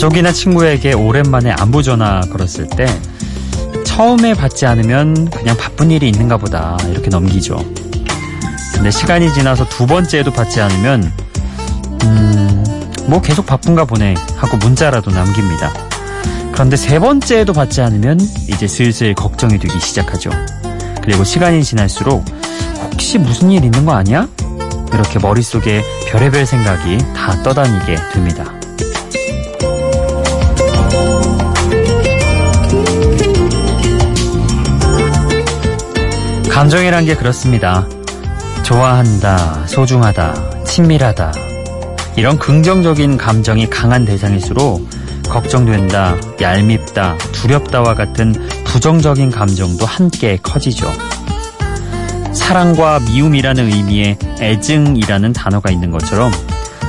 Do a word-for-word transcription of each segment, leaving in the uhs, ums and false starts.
가족이나 친구에게 오랜만에 안부 전화 걸었을 때 처음에 받지 않으면 그냥 바쁜 일이 있는가 보다 이렇게 넘기죠. 근데 시간이 지나서 두 번째에도 받지 않으면 음, 뭐 계속 바쁜가 보네 하고 문자라도 남깁니다. 그런데 세 번째에도 받지 않으면 이제 슬슬 걱정이 되기 시작하죠. 그리고 시간이 지날수록 혹시 무슨 일 있는 거 아니야? 이렇게 머릿속에 별의별 생각이 다 떠다니게 됩니다. 감정이란 게 그렇습니다. 좋아한다, 소중하다, 친밀하다 이런 긍정적인 감정이 강한 대상일수록 걱정된다, 얄밉다, 두렵다와 같은 부정적인 감정도 함께 커지죠. 사랑과 미움이라는 의미의 애증이라는 단어가 있는 것처럼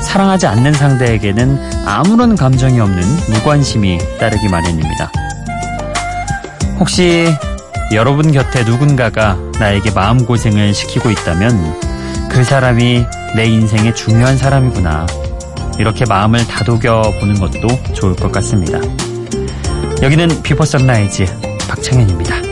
사랑하지 않는 상대에게는 아무런 감정이 없는 무관심이 따르기 마련입니다. 혹시 여러분 곁에 누군가가 나에게 마음고생을 시키고 있다면 그 사람이 내 인생의 중요한 사람이구나 이렇게 마음을 다독여 보는 것도 좋을 것 같습니다. 여기는 비포 선라이즈 박창현입니다.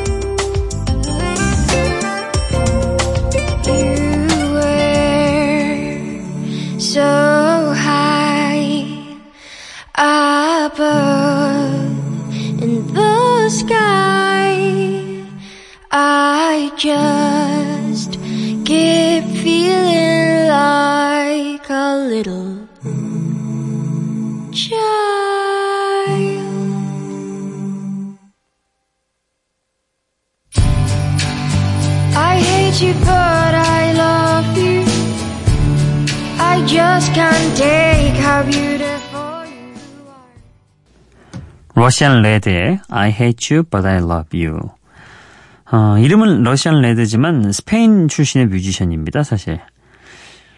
Just keep feeling like a little child. I hate you, but I love you. I just can't take how beautiful you are. 러시안 레드의 I hate you, but I love you. 어, 이름은 러시안 레드지만 스페인 출신의 뮤지션입니다, 사실.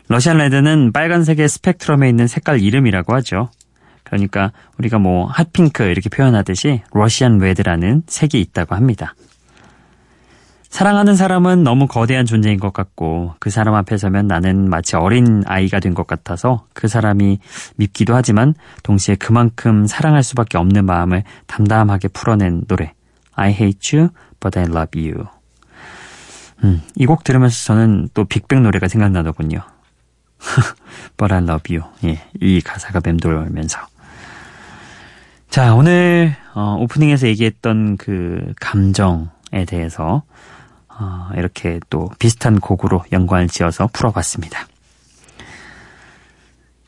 러시안 레드는 빨간색의 스펙트럼에 있는 색깔 이름이라고 하죠. 그러니까 우리가 뭐 핫핑크 이렇게 표현하듯이 러시안 레드라는 색이 있다고 합니다. 사랑하는 사람은 너무 거대한 존재인 것 같고 그 사람 앞에 서면 나는 마치 어린 아이가 된 것 같아서 그 사람이 밉기도 하지만 동시에 그만큼 사랑할 수밖에 없는 마음을 담담하게 풀어낸 노래. I hate you, but I love you. 음, 이 곡 들으면서 저는 또 빅뱅 노래가 생각나더군요. But I love you. 예, 이 가사가 맴돌면서. 자, 오늘 어, 오프닝에서 얘기했던 그 감정에 대해서 어, 이렇게 또 비슷한 곡으로 연관을 지어서 풀어봤습니다.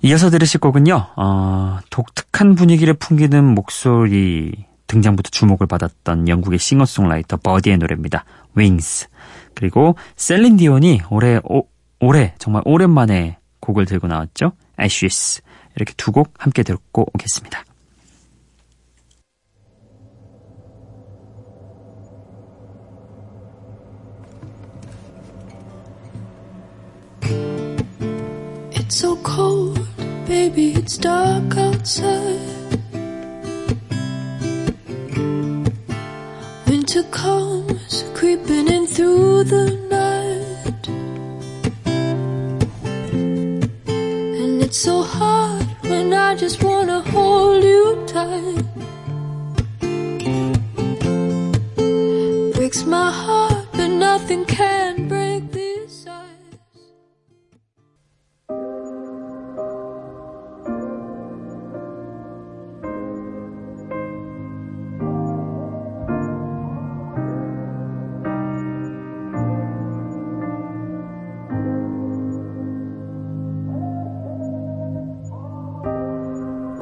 이어서 들으실 곡은요. 어, 독특한 분위기를 풍기는 목소리 등장부터 주목을 받았던 영국의 싱어송라이터 버디의 노래입니다. Wings. 그리고 셀린 디온이 올해 오, 올해 정말 오랜만에 곡을 들고 나왔죠. Ashes. 이렇게 두 곡 함께 듣고 오겠습니다. It's so cold, baby, it's dark outside. Winter comes creeping in through the night, and it's so hard when I just wanna hold you tight. Breaks my heart, but nothing can break these eyes.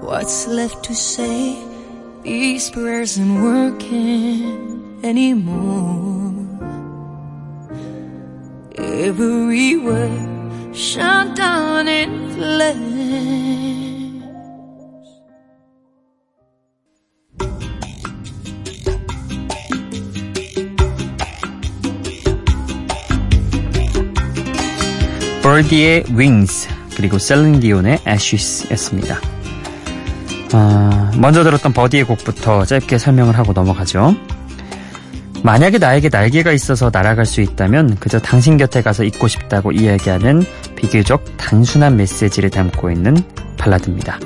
What's left to say? These prayers aren't working anymore. Every word shut down in flames. Birdie의 Wings 그리고 셀린 디온의 Ashes였습니다. 어, 먼저 들었던 버디의 곡부터 짧게 설명을 하고 넘어가죠. 만약에 나에게 날개가 있어서 날아갈 수 있다면 그저 당신 곁에 가서 있고 싶다고 이야기하는 비교적 단순한 메시지를 담고 있는 발라드입니다.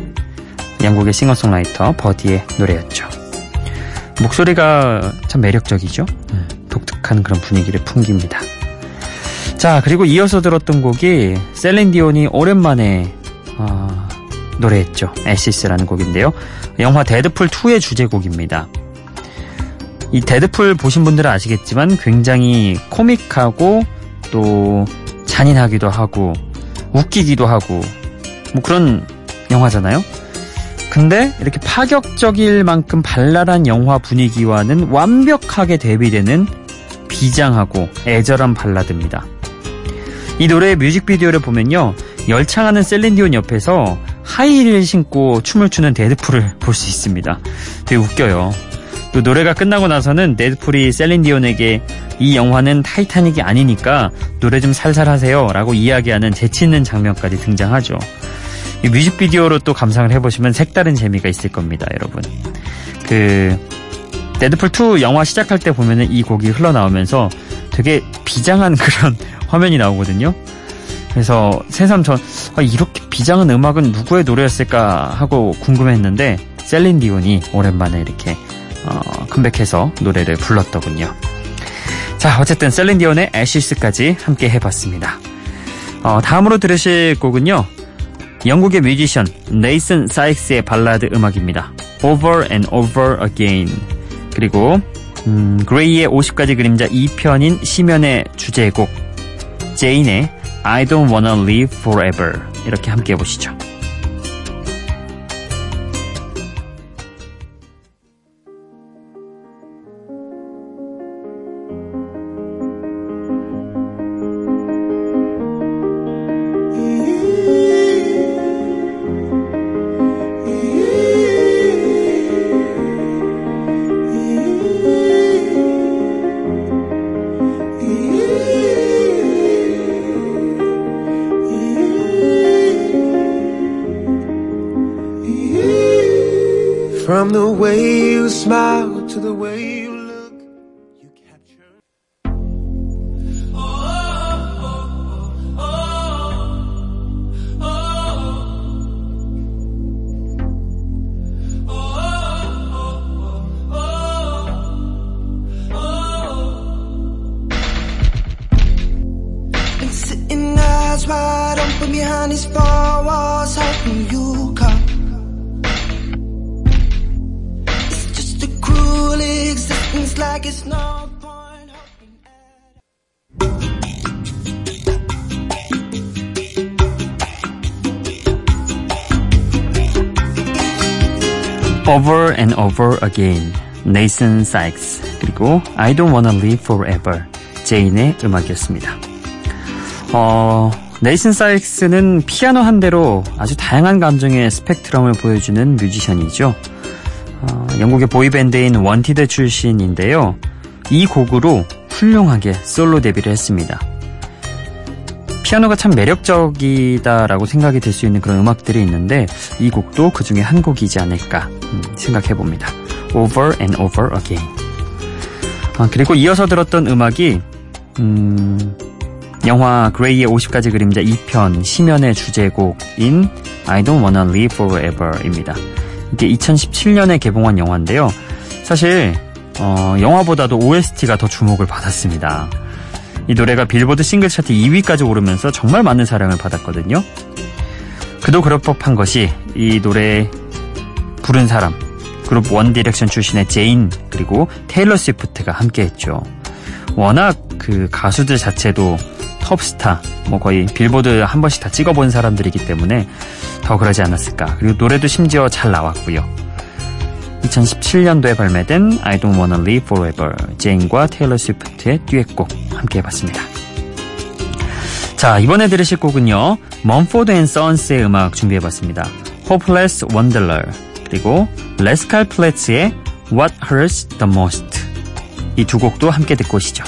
영국의 싱어송라이터 버디의 노래였죠. 목소리가 참 매력적이죠. 음, 독특한 그런 분위기를 풍깁니다. 자, 그리고 이어서 들었던 곡이 셀린 디온이 오랜만에 어, 노래했죠. 애시스라는 곡인데요. 영화 데드풀 투의 주제곡입니다. 이 데드풀 보신 분들은 아시겠지만 굉장히 코믹하고 또 잔인하기도 하고 웃기기도 하고 뭐 그런 영화잖아요. 근데 이렇게 파격적일 만큼 발랄한 영화 분위기와는 완벽하게 대비되는 비장하고 애절한 발라드입니다. 이 노래의 뮤직비디오를 보면요, 열창하는 셀린디온 옆에서 하이힐을 신고 춤을 추는 데드풀을 볼 수 있습니다. 되게 웃겨요. 또 노래가 끝나고 나서는 데드풀이 셀린디온에게 이 영화는 타이타닉이 아니니까 노래 좀 살살 하세요 라고 이야기하는 재치있는 장면까지 등장하죠. 이 뮤직비디오로 또 감상을 해보시면 색다른 재미가 있을 겁니다, 여러분. 그 데드풀 투 영화 시작할 때 보면은 이 곡이 흘러나오면서 되게 비장한 그런 화면이 나오거든요. 그래서 새삼 전 아, 이렇게 비장한 음악은 누구의 노래였을까 하고 궁금했는데 셀린 디온이 오랜만에 이렇게 어, 컴백해서 노래를 불렀더군요. 자, 어쨌든 셀린 디온의 애시스까지 함께 해봤습니다. 어, 다음으로 들으실 곡은요, 영국의 뮤지션 네이슨 사이크스의 발라드 음악입니다. Over and Over Again. 그리고 음, 그레이의 오십가지 그림자 이 편인 시면의 주제곡 제인의 I Don't Wanna Live Forever, 이렇게 함께 해보시죠. From the way you smile to the way you look, you capture. Oh, oh, oh, oh, oh, oh, oh, oh, oh. Been sitting eyes wide open behind these four walls, hoping you come. It's like it's no point hoping at Over and Over Again, Nathan Sykes, 그리고 I Don't Wanna Live Forever, 제인의 음악이었습니다. 어, 네이슨 사이크스는 피아노 한 대로 아주 다양한 감정의 스펙트럼을 보여주는 뮤지션이죠. 어, 영국의 보이밴드인 원티드 출신인데요, 이 곡으로 훌륭하게 솔로 데뷔를 했습니다. 피아노가 참 매력적이다라고 생각이 들 수 있는 그런 음악들이 있는데 이 곡도 그 중에 한 곡이지 않을까 음, 생각해봅니다. Over and Over Again. 아, 그리고 이어서 들었던 음악이 음, 영화 그레이의 오십가지 그림자 이 편 시면의 주제곡인 I Don't Wanna Live Forever입니다. 이게 이천십칠년에 개봉한 영화인데요. 사실 어, 영화보다도 오에스티가 더 주목을 받았습니다. 이 노래가 빌보드 싱글 차트 이위까지 오르면서 정말 많은 사랑을 받았거든요. 그도 그럴 법한 것이 이 노래 부른 사람, 그룹 원 디렉션 출신의 제인 그리고 테일러 스위프트가 함께했죠. 워낙 그 가수들 자체도 톱스타, 뭐 거의 빌보드 한 번씩 다 찍어본 사람들이기 때문에 더 그러지 않았을까. 그리고 노래도 심지어 잘 나왔고요. 이천십칠년도에 발매된 I Don't Wanna Live Forever, 제인과 테일러 스위프트의 듀엣곡 함께 해봤습니다. 자, 이번에 들으실 곡은요, 먼포드 앤 선스의 음악 준비해봤습니다. Hopeless Wanderer, 그리고 레스칼 플랫츠의 What Hurts the Most, 이 두 곡도 함께 듣고 오시죠.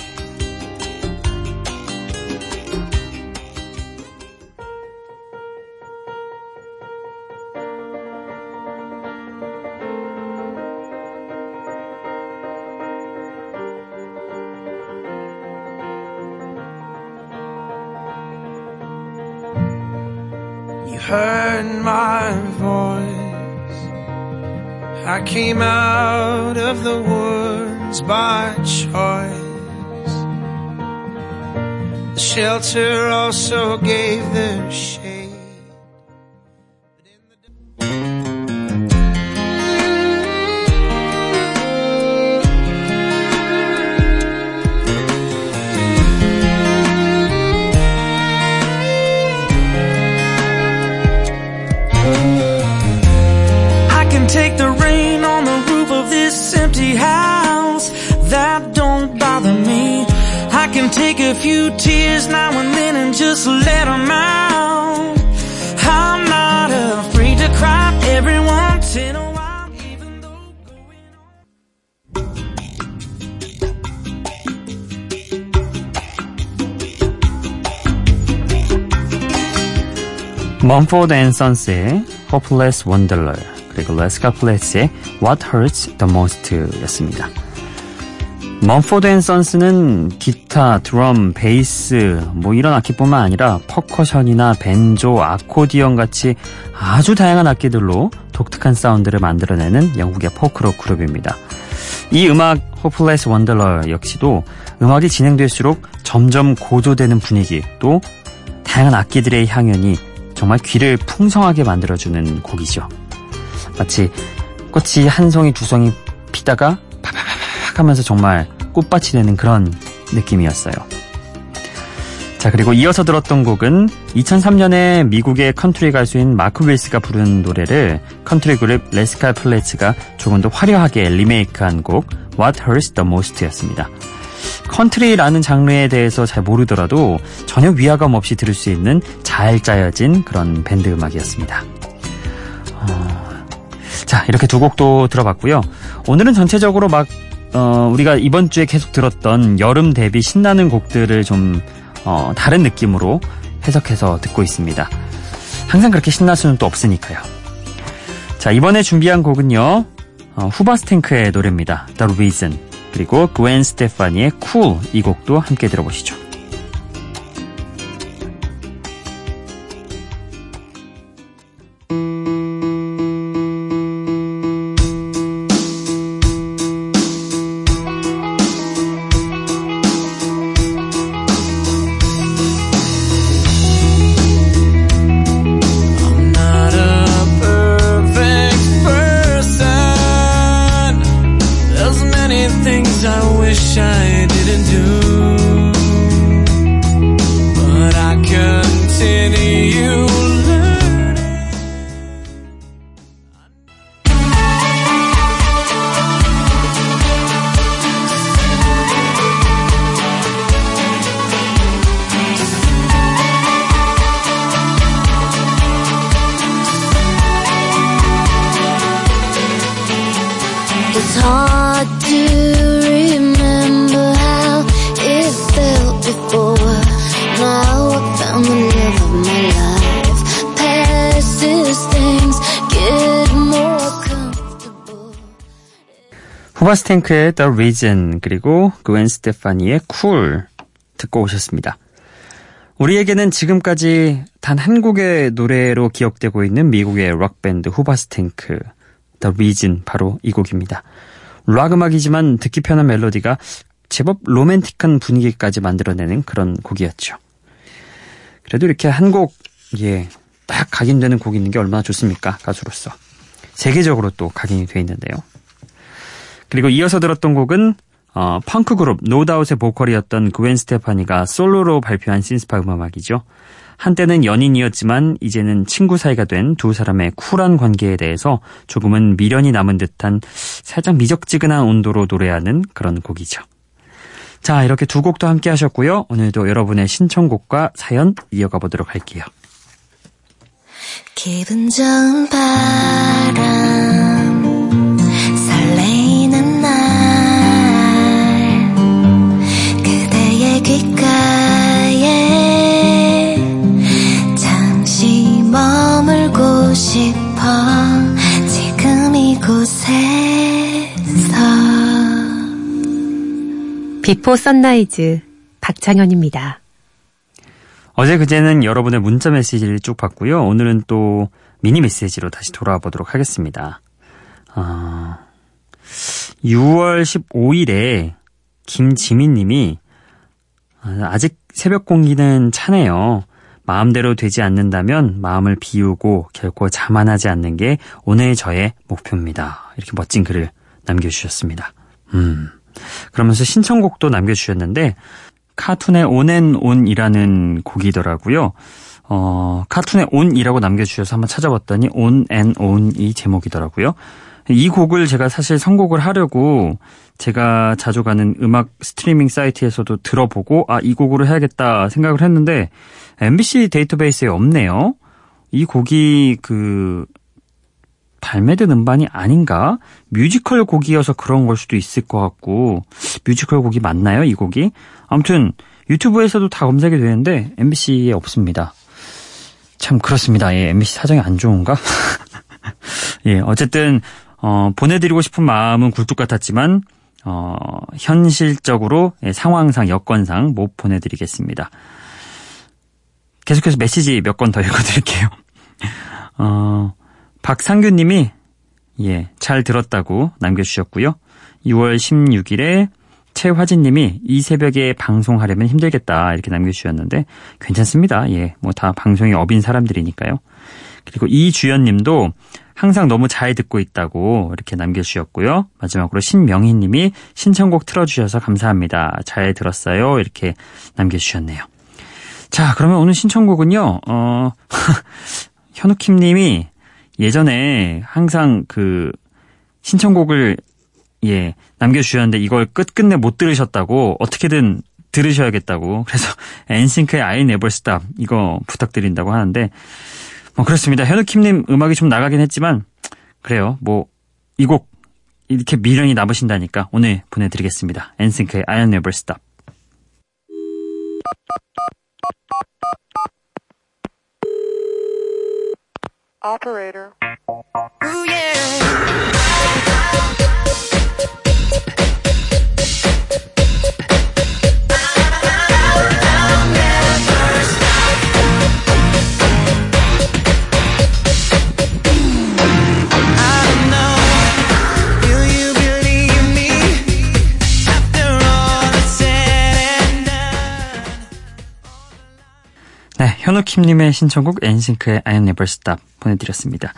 You heard my voice I came out of the woods by choice. The shelter also gave them shade. Take the rain on the roof of this empty house, that don't bother me. I can take a few tears now and then and just let them out. I'm not afraid to cry every once in a while, even though going on. Mumford and Sons의 Hopeless Wanderer, 그리고 레스카 플래츠의 What Hurts the Most 였습니다. 멈포드 앤 선스는 기타, 드럼, 베이스 뭐 이런 악기뿐만 아니라 퍼커션이나 벤조, 아코디언 같이 아주 다양한 악기들로 독특한 사운드를 만들어내는 영국의 포크록 그룹입니다. 이 음악 Hopeless Wanderer 역시도 음악이 진행될수록 점점 고조되는 분위기, 또 다양한 악기들의 향연이 정말 귀를 풍성하게 만들어주는 곡이죠. 마치 꽃이 한 송이 두 송이 피다가 파파파팍 하면서 정말 꽃밭이 되는 그런 느낌이었어요. 자, 그리고 이어서 들었던 곡은 이천삼 년에 미국의 컨트리 가수인 마크 윌스가 부른 노래를 컨트리 그룹 레스칼 플래츠가 조금 더 화려하게 리메이크한 곡 What Hurts the Most 였습니다. 컨트리라는 장르에 대해서 잘 모르더라도 전혀 위화감 없이 들을 수 있는 잘 짜여진 그런 밴드 음악이었습니다. 어... 자, 이렇게 두 곡도 들어봤고요. 오늘은 전체적으로 막 어, 우리가 이번 주에 계속 들었던 여름 대비 신나는 곡들을 좀 어, 다른 느낌으로 해석해서 듣고 있습니다. 항상 그렇게 신날 수는 또 없으니까요. 자, 이번에 준비한 곡은요, 어, 후바스탱크의 노래입니다. The Reason, 그리고 그웬 스테파니의 Cool, 이 곡도 함께 들어보시죠. 후바스탱크의 The Reason, 그리고 그웬 스테파니의 Cool 듣고 오셨습니다. 우리에게는 지금까지 단 한 곡의 노래로 기억되고 있는 미국의 록밴드 후바스탱크, The Reason, 바로 이 곡입니다. 록 음악이지만 듣기 편한 멜로디가 제법 로맨틱한 분위기까지 만들어내는 그런 곡이었죠. 그래도 이렇게 한 곡, 예, 딱 각인되는 곡이 있는 게 얼마나 좋습니까, 가수로서. 세계적으로 또 각인이 돼 있는데요. 그리고 이어서 들었던 곡은 어, 펑크 그룹 노다웃의 보컬이었던 그웬 스테파니가 솔로로 발표한 신스팝 음악이죠. 한때는 연인이었지만 이제는 친구 사이가 된 두 사람의 쿨한 관계에 대해서 조금은 미련이 남은 듯한 살짝 미적지근한 온도로 노래하는 그런 곡이죠. 자, 이렇게 두 곡도 함께 하셨고요. 오늘도 여러분의 신청곡과 사연 이어가 보도록 할게요. 기분 좋은 바람, 설레이는 날, 그대의 귓가에 잠시 머물고 싶어. 지금 이곳에서 비포 선라이즈 박창현입니다. 어제 그제는 여러분의 문자 메시지를 쭉 봤고요. 오늘은 또 미니 메시지로 다시 돌아와 보도록 하겠습니다. 아, 유월 십오일에 김지민님이 아직 새벽 공기는 차네요. 마음대로 되지 않는다면 마음을 비우고 결코 자만하지 않는 게 오늘 저의 목표입니다. 이렇게 멋진 글을 남겨주셨습니다. 음, 그러면서 신청곡도 남겨주셨는데 카툰의 온앤온이라는 곡이더라고요. 어, 카툰의 온이라고 남겨주셔서 한번 찾아봤더니 온앤온이 제목이더라고요. 이 곡을 제가 사실 선곡을 하려고 제가 자주 가는 음악 스트리밍 사이트에서도 들어보고 아, 이 곡으로 해야겠다 생각을 했는데 엠비씨 데이터베이스에 없네요. 이 곡이 그 발매된 음반이 아닌가? 뮤지컬 곡이어서 그런 걸 수도 있을 것 같고 뮤지컬 곡이 맞나요? 이 곡이? 아무튼 유튜브에서도 다 검색이 되는데 엠비씨에 없습니다. 참 그렇습니다. 예, 엠비씨 사정이 안 좋은가? 예, 어쨌든 어, 보내드리고 싶은 마음은 굴뚝 같았지만 어, 현실적으로 예, 상황상 여건상 못 보내드리겠습니다. 계속해서 메시지 몇 건 더 읽어드릴게요. 어, 박상규님이 예, 잘 들었다고 남겨주셨고요. 유월 십육일에 최화진님이 이 새벽에 방송하려면 힘들겠다 이렇게 남겨주셨는데 괜찮습니다. 예, 뭐 다 방송이 업인 사람들이니까요. 그리고 이주연님도 항상 너무 잘 듣고 있다고 이렇게 남겨주셨고요. 마지막으로 신명희님이 신청곡 틀어주셔서 감사합니다. 잘 들었어요. 이렇게 남겨주셨네요. 자, 그러면 오늘 신청곡은요. 어, 현우킴님이 예전에 항상 그 신청곡을 예 남겨주셨는데 이걸 끝끝내 못 들으셨다고 어떻게든 들으셔야겠다고 그래서 엔싱크의 I Never Stop 이거 부탁드린다고 하는데 뭐 그렇습니다. 현우킴님 음악이 좀 나가긴 했지만 그래요. 뭐 이 곡 이렇게 미련이 남으신다니까 오늘 보내드리겠습니다. 엔싱크의 I Never Stop. Operator. Ooh, yeah. 현우킴님의 신청곡 엔싱크의 I Never Stop 보내드렸습니다.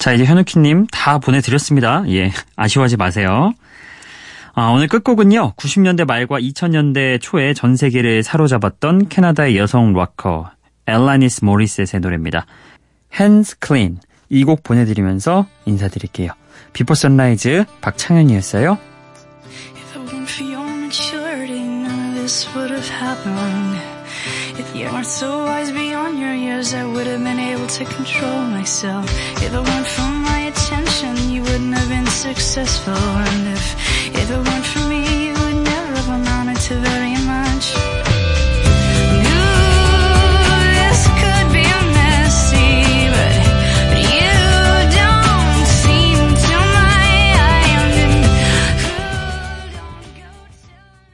자, 이제 현우킴님 다 보내드렸습니다. 예, 아쉬워하지 마세요. 아, 오늘 끝곡은요. 구십 년대 말과 이천 년대 초에 전 세계를 사로잡았던 캐나다의 여성 락커 엘라니스 모리셋의 노래입니다. Hands Clean. 이 곡 보내드리면서 인사드릴게요. 비포 선라이즈 박창현이었어요. If it weren't for your maturity, none of this would have happened. If you weren't so wise beyond your years, I would have been able to control myself. If it weren't for my attention, you wouldn't have been successful. And if, if it weren't for me, you would never have amounted to very